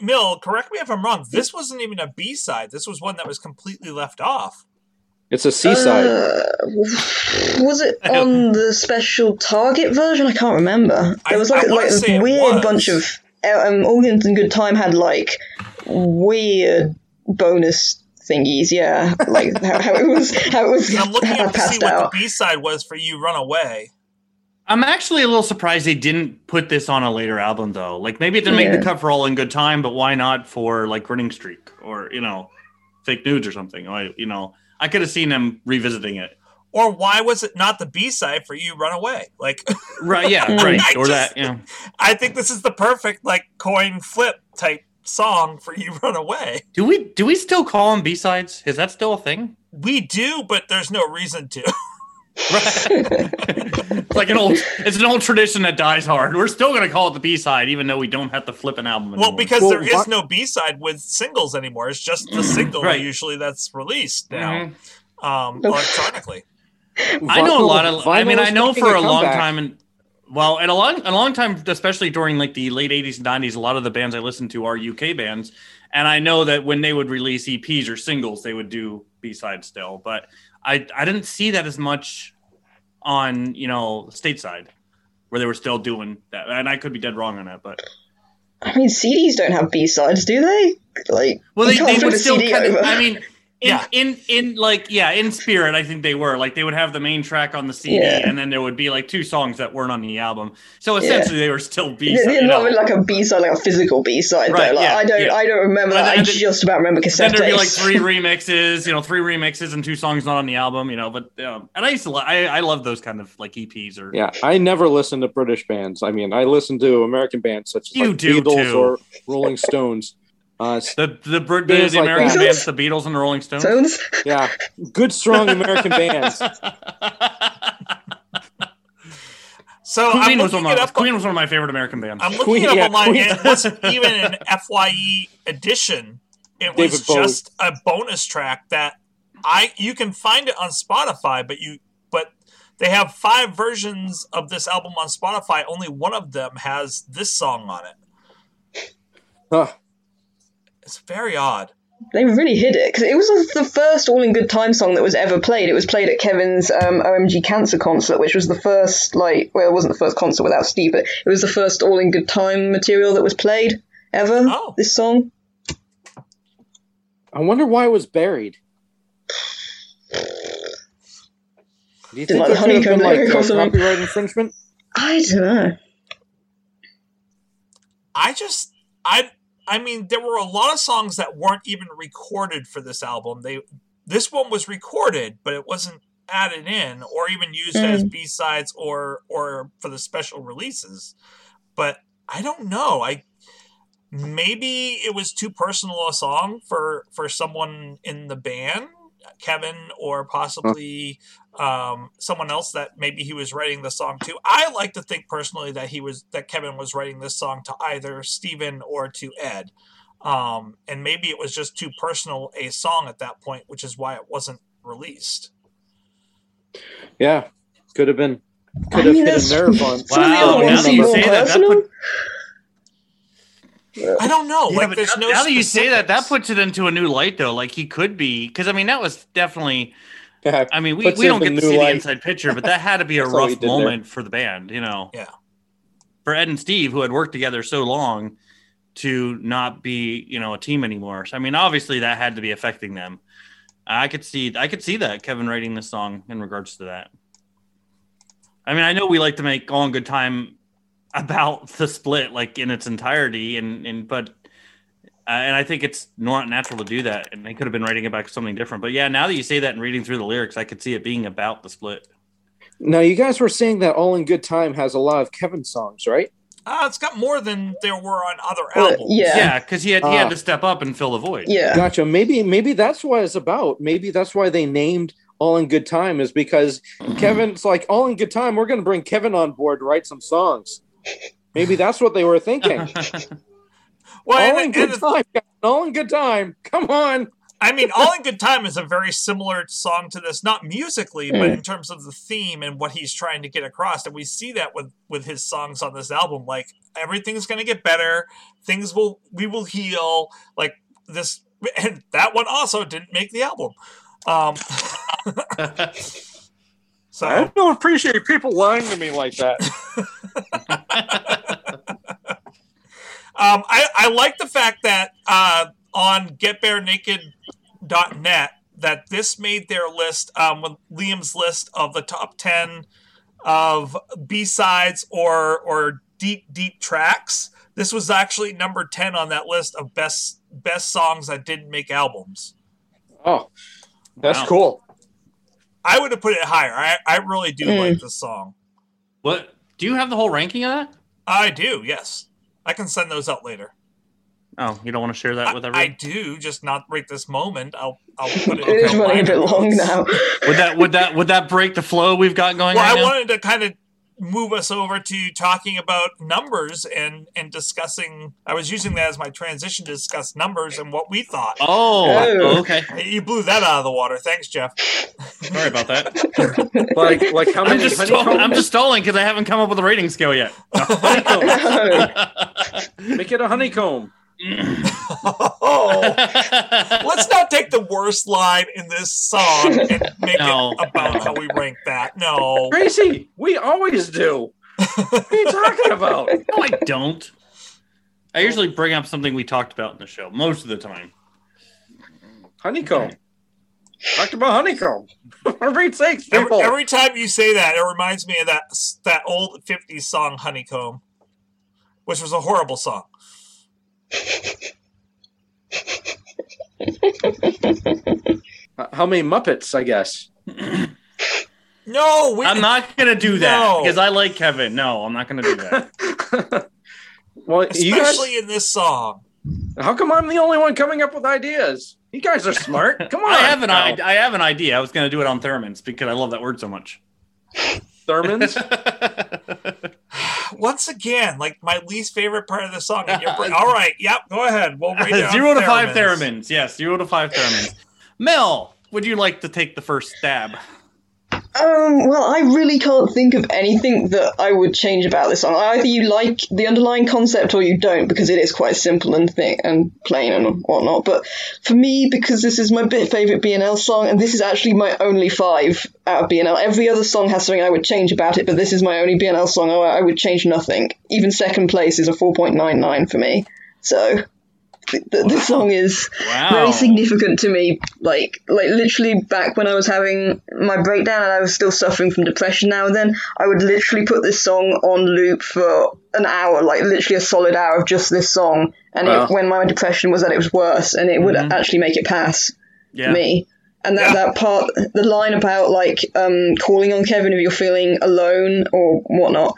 Mill, correct me if I'm wrong, this wasn't even a B side. This was one that was completely left off. It's a C-side. Uh, was it on the special Target version? I can't remember. There was like, I, I like a weird bunch of... Um, All in Good Time had like weird bonus thingies, yeah. Like how, how it was how it was. I'm looking up to see out. What the B-side was for You Run Away. I'm actually a little surprised they didn't put this on a later album, though. Like maybe it didn't yeah. make the cut for All in Good Time, but why not for like Grinning Streak or, you know, Fake Nudes or something, or, you know... I could have seen them revisiting it. Or why was it not the B-side for You Run Away? Like, right, yeah, right. Or just, that, yeah. I think this is the perfect, like, coin flip type song for You Run Away. Do we do we still call them B-sides? Is that still a thing? We do, but there's no reason to. It's like an old it's an old tradition that dies hard. We're still going to call it the B-side, even though we don't have to flip an album anymore. Well, because well, there what? is no B-side with singles anymore. It's just the single right. usually that's released now mm-hmm. um, electronically. I know a lot of. I mean, I know for a, a long time, and well, and a long, a long time, especially during like the late eighties and nineties, a lot of the bands I listened to are U K bands, and I know that when they would release E Ps or singles, they would do B-sides still. But I, I didn't see that as much on you know stateside, where they were still doing that, and I could be dead wrong on that, but. I mean, C Ds don't have B-sides, do they? Like, well, they, they would still. Kind of, I mean. In, yeah. in in like yeah in spirit I think they were like they would have the main track on the C D yeah. and then there would be like two songs that weren't on the album, so essentially yeah. they were still B-side. They're not you know? like a B-side, like a physical B-side right, though. Like, yeah, I don't yeah. I don't remember and that and I just about remember cassette tapes. There'd be like three remixes you know three remixes and two songs not on the album you know but um, and I used to li- I I love those kind of like E Ps or yeah I never listened to British bands. I mean I listened to American bands such as you like, Beatles too. or Rolling Stones. Uh, the the, the, the, the American like bands, the Beatles and the Rolling Stones. Stones? Yeah, good, strong American bands. So Queen, was one, my, Queen on, was one of my favorite American bands. I'm looking Queen, it up yeah, online, Queen. and it wasn't even an F Y E edition. It David was Bowie. just a bonus track that I you can find it on Spotify, but you but they have five versions of this album on Spotify. Only one of them has this song on it. Huh. It's very odd. They really hid it because it was the first All in Good Time song that was ever played. It was played at Kevin's um, O M G Cancer concert, which was the first, like, well, it wasn't the first concert without Steve, but it was the first All in Good Time material that was played ever. Oh. This song. I wonder why it was buried. Do you Didn't think like the honeycomb lyric like, or something? Copyright infringement? I don't know. I just, I. I mean, there were a lot of songs that weren't even recorded for this album. They, this one was recorded, but it wasn't added in or even used mm. as B-sides or or for the special releases. But I don't know. I maybe it was too personal a song for, for someone in the band, Kevin, or possibly um, someone else that maybe he was writing the song to. I like to think personally that he was that Kevin was writing this song to either Steven or to Ed, um, and maybe it was just too personal a song at that point, which is why it wasn't released. Yeah, could have been. Could have I mean, hit a nerve on. Wow, now that you say that, that put. I don't know. Yeah, like, there's no now that you say that, that puts it into a new light, though. Like, he could be, because I mean, that was definitely. Yeah, I mean, we, we don't get to see light. the inside picture, but that had to be a rough moment there. for the band, you know. Yeah. For Ed and Steve, who had worked together so long, to not be, you know, a team anymore. So I mean, obviously, that had to be affecting them. I could see, I could see that Kevin writing this song in regards to that. I mean, I know we like to make All in Good Time about the split, like in its entirety, and and but uh, and I think it's not natural to do that, and they could have been writing about something different. But yeah, now that you say that and reading through the lyrics, I could see it being about the split. Now, you guys were saying that All in Good Time has a lot of Kevin songs, right? Uh, it's got more than there were on other albums. Uh, yeah, yeah, because he had he had uh, to step up and fill the void. Yeah, gotcha. Maybe maybe that's what it's about. Maybe that's why they named All in Good Time, is because Kevin's like, All in Good Time, we're going to bring Kevin on board to write some songs. Maybe that's what they were thinking. well, all in good time. All in good time. Come on. I mean, All in Good Time is a very similar song to this, not musically, but in terms of the theme and what he's trying to get across. And we see that with, with his songs on this album. Like, everything's going to get better. Things will, we will heal. Like this. And that one also didn't make the album. Um, So. I don't appreciate people lying to me like that. um, I, I like the fact that uh, on get bare naked dot net that this made their list, um, Liam's list of the top ten of B-sides or or deep, deep tracks. This was actually number ten on that list of best best songs that didn't make albums. Oh, that's wow. cool. I would have put it higher. I, I really do mm. like this song. What? Do you have the whole ranking of that? I do, yes. I can send those out later. Oh, you don't want to share that I, with everyone? I do, just not right this moment. I'll I'll put it. It is running a bit long now. Would that would that would that break the flow we've got going? Well, right I now? wanted to kind of move us over to talking about numbers and and discussing. I was using that as my transition to discuss numbers and what we thought. Oh, okay. You blew that out of the water. Thanks, Jeff. Sorry about that. like like how many? I'm just, stall- I'm just stalling because I haven't come up with a rating scale yet. Make it a honeycomb. Oh, let's not take the worst line in this song and make no. it about how we rank that. No, Tracy, we always do. What are you talking about? No, I don't. I usually bring up something we talked about in the show most of the time. Honeycomb. Talked about honeycomb. For Pete's sake, people. Every, every time you say that, it reminds me of that that old fifties song "Honeycomb," which was a horrible song. How many Muppets, I guess? No, we, I'm not gonna do that no. because I like Kevin. No, I'm not gonna do that. Well, especially you guys, in this song. How come I'm the only one coming up with ideas? You guys are smart. Come on, I have an I, I have an idea. I was gonna do it on Thermins because I love that word so much. Thermins. Once again, like my least favorite part of the song. Your brain. All right, yep, go ahead. We'll read it. Zero to theremins. five theremins. Yes, zero to five theremins. Mel, would you like to take the first stab? Um, well, I really can't think of anything that I would change about this song. Either you like the underlying concept or you don't, because it is quite simple and thick and plain and whatnot. But for me, because this is my bit favorite B and L song, and this is actually my only five out of B and L. Every other song has something I would change about it, but this is my only B and L song. I would change nothing. Even second place is a four point nine nine for me. So th- th- this song is wow. very significant to me. Like, like literally back when I was having my breakdown and I was still suffering from depression now and then, I would literally put this song on loop for an hour, like literally a solid hour of just this song. And wow. it, when my depression was at its worse, and it would mm-hmm. actually make it pass yeah. me. And that, yeah. that part, the line about like um, calling on Kevin if you're feeling alone or whatnot,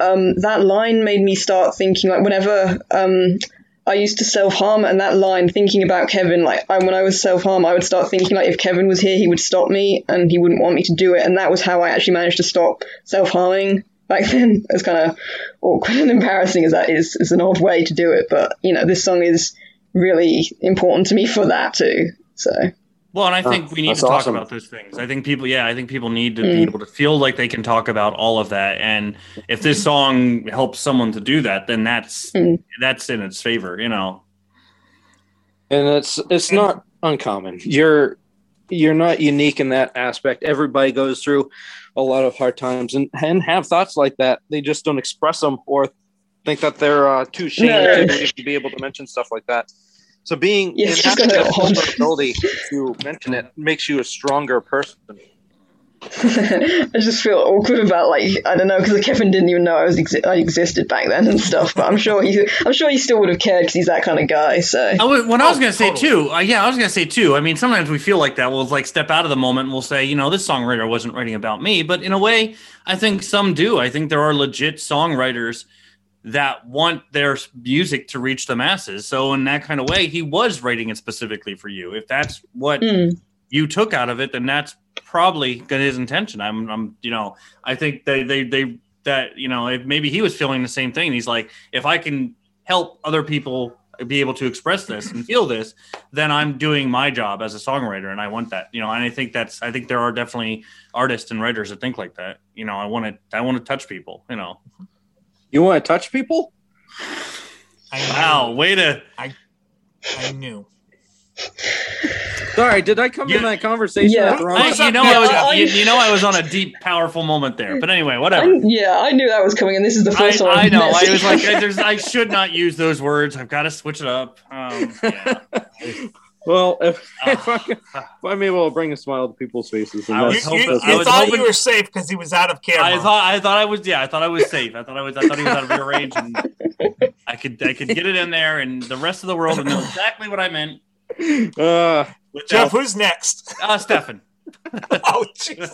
um, that line made me start thinking, like whenever... Um, I used to self-harm, and that line, thinking about Kevin, like, I, when I was self-harm, I would start thinking, like, if Kevin was here, he would stop me, and he wouldn't want me to do it, and that was how I actually managed to stop self-harming back then. It was kind of awkward and embarrassing as that is. It's an odd way to do it, but, you know, this song is really important to me for that, too, so... Well, and I think oh, we need to talk awesome. about those things. I think people, yeah, I think people need to mm. be able to feel like they can talk about all of that. And if this song helps someone to do that, then that's mm. that's in its favor, you know. And it's it's not uncommon. You're you're not unique in that aspect. Everybody goes through a lot of hard times and, and have thoughts like that. They just don't express them or think that they're uh, too ashamed no. to be able to mention stuff like that. So being yeah, it has to have the ability to mention it makes you a stronger person. I just feel awkward about like I don't know because Kevin didn't even know I was exi- I existed back then and stuff. But I'm sure he I'm sure he still would have cared because he's that kind of guy. So I was, when oh, I was gonna say totally. too, uh, yeah, I was gonna say too. I mean, sometimes we feel like that. We'll like step out of the moment and we'll say, you know, this songwriter wasn't writing about me. But in a way, I think some do. I think there are legit songwriters that want their music to reach the masses. So in that kind of way, he was writing it specifically for you. If that's what mm. you took out of it, then that's probably his intention. I'm, I'm, you know, I think they, they, they, that, you know, maybe he was feeling the same thing. He's like, if I can help other people be able to express this and feel this, then I'm doing my job as a songwriter. And I want that, you know, and I think that's, I think there are definitely artists and writers that think like that. You know, I want to, I want to touch people, you know. You want to touch people? Wow, way to... I, I knew. Sorry, did I come you, in that conversation? Yeah. Wrong? I, you, know I was, I, you, you know I was on a deep, powerful moment there. But anyway, whatever. I, yeah, I knew that was coming, and this is the first I, one. I know. I was like, I, there's, I should not use those words. I've got to switch it up. Um, yeah. Well, if, uh, if, I can, if I'm able to bring a smile to people's faces, I, was, you, you, I was thought hoping, you were safe because he was out of camera. I thought I thought I was yeah, I thought I was safe. I thought I was I thought he was out of your range, and I could I could get it in there, and the rest of the world would know exactly what I meant. Uh, Jeff, who's next? Uh, Stefan. Oh, jeez.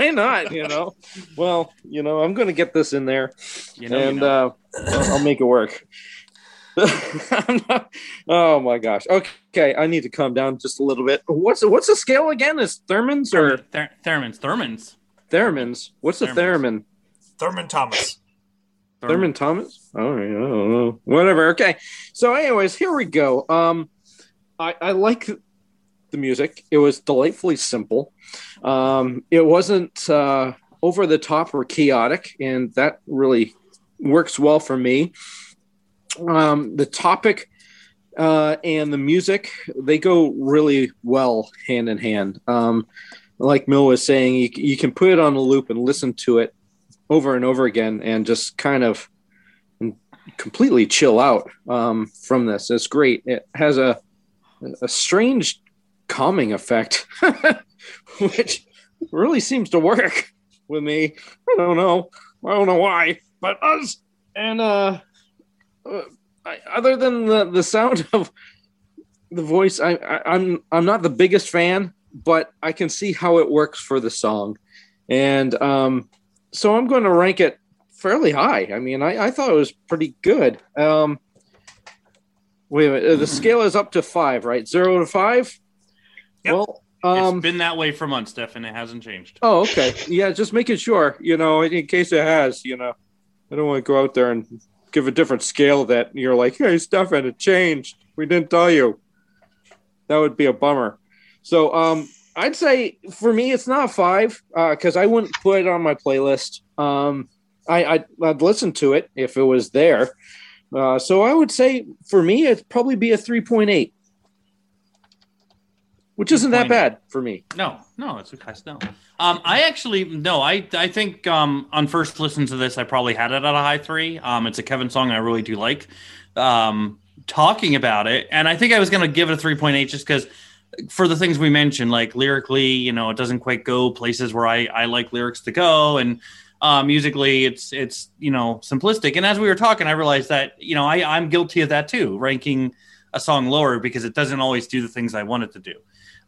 Why not? You know, well, you know, I'm going to get this in there, you know, and you know. Uh, I'll, I'll make it work. Oh my gosh. Okay, I need to calm down just a little bit. What's what's the scale again? Is Thurman's or Ther- Thurman's? Thurman's. Thurman's. What's Thurman's. a Thurman? Thurman Thomas. Thurman, Thurman Thomas. Oh, yeah, I don't know. Whatever. Okay. So, anyways, here we go. Um, I I like the music. It was delightfully simple. Um, it wasn't uh, over the top or chaotic, and that really works well for me. Um, the topic uh, and the music, they go really well hand in hand. Um, like Mil was saying, you, you can put it on a loop and listen to it over and over again and just kind of completely chill out um, from this. It's great. It has a a strange calming effect, which really seems to work with me. I don't know. I don't know why, but us and uh, uh, I, other than the, the sound of the voice, I, I, I'm I'm not the biggest fan, but I can see how it works for the song, and um, so I'm going to rank it fairly high. I mean, I, I thought it was pretty good. Um, wait a minute. The scale is up to five, right? Zero to five. Yep. Well, um, it's been that way for months, Stefan. It hasn't changed. Oh, okay. Yeah, just making sure, you know, in case it has, you know, I don't want to go out there and give a different scale that you're like, hey, Stefan, it changed. We didn't tell you. That would be a bummer. So um, I'd say for me, it's not a five because uh, I wouldn't put it on my playlist. Um, I, I'd, I'd listen to it if it was there. Uh, so I would say for me, it'd probably be a three point eight. Which isn't that bad for me. No, no, it's okay. No, um, I actually no, I I think um, on first listen to this, I probably had it at a high three. Um, it's a Kevin song I really do like. Um, talking about it, and I think I was gonna give it a three point eight just because for the things we mentioned, like lyrically, you know, it doesn't quite go places where I I like lyrics to go, and uh, musically, it's it's you know simplistic. And as we were talking, I realized that you know I I'm guilty of that too, ranking a song lower because it doesn't always do the things I want it to do.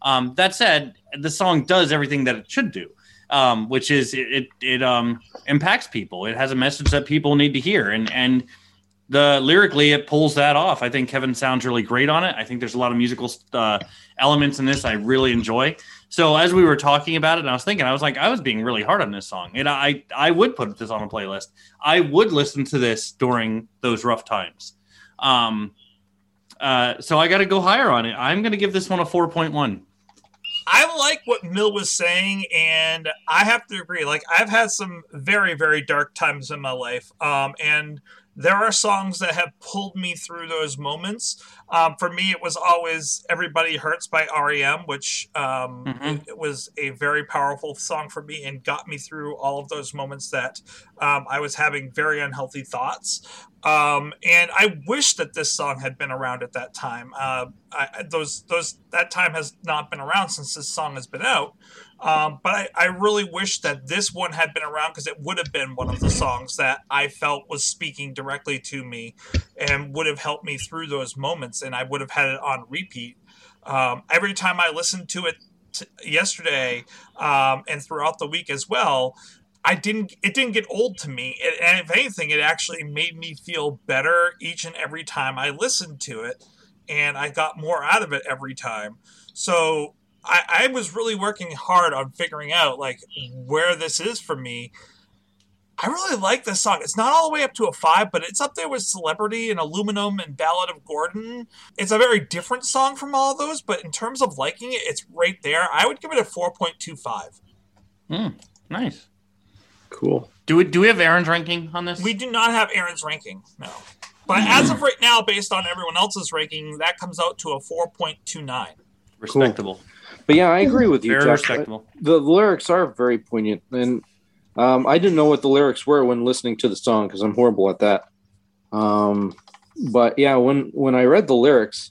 Um, that said, the song does everything that it should do, um, which is it, it, it um, impacts people. It has a message that people need to hear. And, and the lyrically, it pulls that off. I think Kevin sounds really great on it. I think there's a lot of musical uh, elements in this I really enjoy. So as we were talking about it, and I was thinking, I was like, I was being really hard on this song. And I, I would put this on a playlist. I would listen to this during those rough times. Um, uh, so I got to go higher on it. I'm going to give this one a four point one. I like what Mil was saying, and I have to agree. Like, I've had some very, very dark times in my life, um, and there are songs that have pulled me through those moments. Um, for me, it was always Everybody Hurts by R E M, which um, mm-hmm. it, it was a very powerful song for me and got me through all of those moments that um, I was having very unhealthy thoughts. Um, and I wish that this song had been around at that time. Uh, I, those, those, that time has not been around since this song has been out. Um, but I, I really wish that this one had been around because it would have been one of the songs that I felt was speaking directly to me and would have helped me through those moments. And I would have had it on repeat. Um, every time I listened to it t- yesterday, um, and throughout the week as well, I didn't, it didn't get old to me. It, and if anything, it actually made me feel better each and every time I listened to it, and I got more out of it every time. So I, I was really working hard on figuring out like where this is for me. I really like this song. It's not all the way up to a five, but it's up there with Celebrity and Aluminum and Ballad of Gordon. It's a very different song from all those, but in terms of liking it, it's right there. I would give it a four point two five. Mm, nice. Cool. Do we do we have Aaron's ranking on this? We do not have Aaron's ranking, no. But mm. as of right now, based on everyone else's ranking, that comes out to a four point two nine. Respectable. Cool. But yeah, I agree with you, very Jeff. Respectable. The lyrics are very poignant, and um, I didn't know what the lyrics were when listening to the song because I'm horrible at that. Um, but yeah, when when I read the lyrics,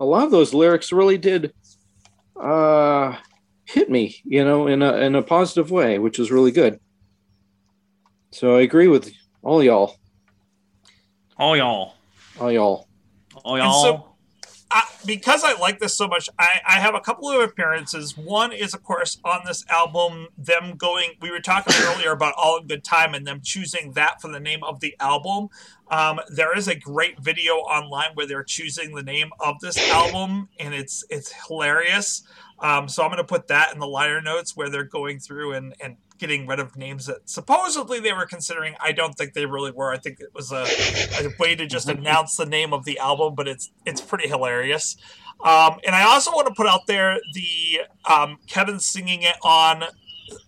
a lot of those lyrics really did. Uh, hit me, you know, in a in a positive way, which is really good. So I agree with all y'all. All y'all. All y'all. All y'all. And so, I, because I like this so much, I, I have a couple of appearances. One is, of course, on this album, them going, we were talking earlier about All in Good Time and them choosing that for the name of the album. Um, there is a great video online where they're choosing the name of this album, and it's it's hilarious. Um, so I'm going to put that in the liner notes where they're going through and, and getting rid of names that supposedly they were considering. I don't think they really were. I think it was a, a way to just announce the name of the album, but it's it's pretty hilarious. Um, and I also want to put out there the um, Kevin singing it on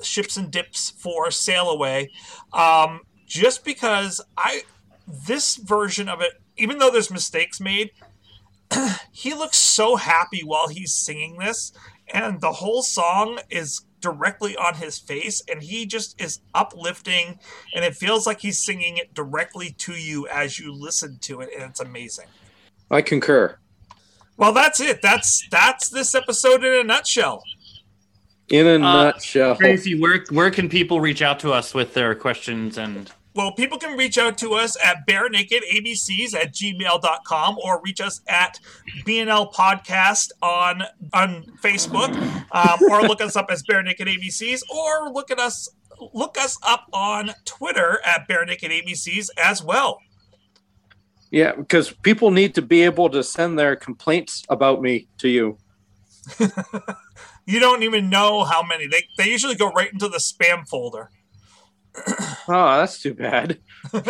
Ships and Dips for Sail Away, um, just because I this version of it, even though there's mistakes made, he looks so happy while he's singing this, and the whole song is directly on his face, and he just is uplifting, and it feels like he's singing it directly to you as you listen to it, and it's amazing. I concur. Well, that's it. That's that's this episode in a nutshell. In a uh, nutshell. Tracy, where, where can people reach out to us with their questions and... Well, people can reach out to us at bare naked A B Cs at gmail dot com or reach us at B N L Podcast on, on Facebook, um, or look us up as bare naked A B Cs, or look at us look us up on Twitter at bare naked A B Cs as well. Yeah, because people need to be able to send their complaints about me to you. You don't even know how many. They they usually go right into the spam folder. Oh, that's too bad. One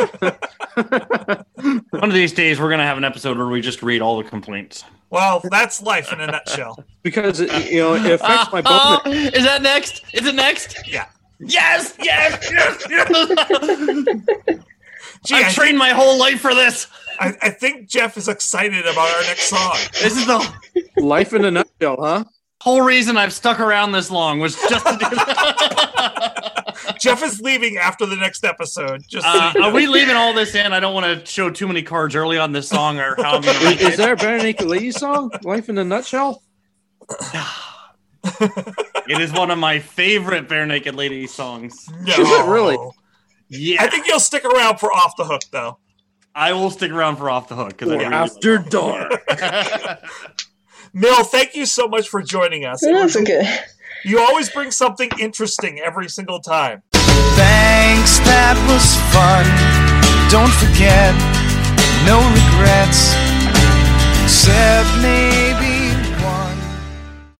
of these days, we're going to have an episode where we just read all the complaints. Well, that's life in a nutshell. Because, it, you know, it affects uh, my uh, bonus. Is that next? Is it next? Yeah. Yes! Yes! Yes! Yes! Gee, I've I trained think, my whole life for this. I, I think Jeff is excited about our next song. This is the... Life in a Nutshell, huh? Whole reason I've stuck around this long was just to do that. Jeff is leaving after the next episode. Just uh, so you know. Are we leaving all this in? I don't want to show too many cards early on this song or how I'm going to read it. Is there a Barenaked Ladies song? Life in a Nutshell? It is one of my favorite Barenaked Ladies songs. No. Is it really? Yeah. I think you'll stick around for Off the Hook, though. I will stick around for Off the Hook. Or After really Dark. Mel, thank you so much for joining us. That was good. You always bring something interesting every single time. Thanks, that was fun. Don't forget, no regrets. Except me.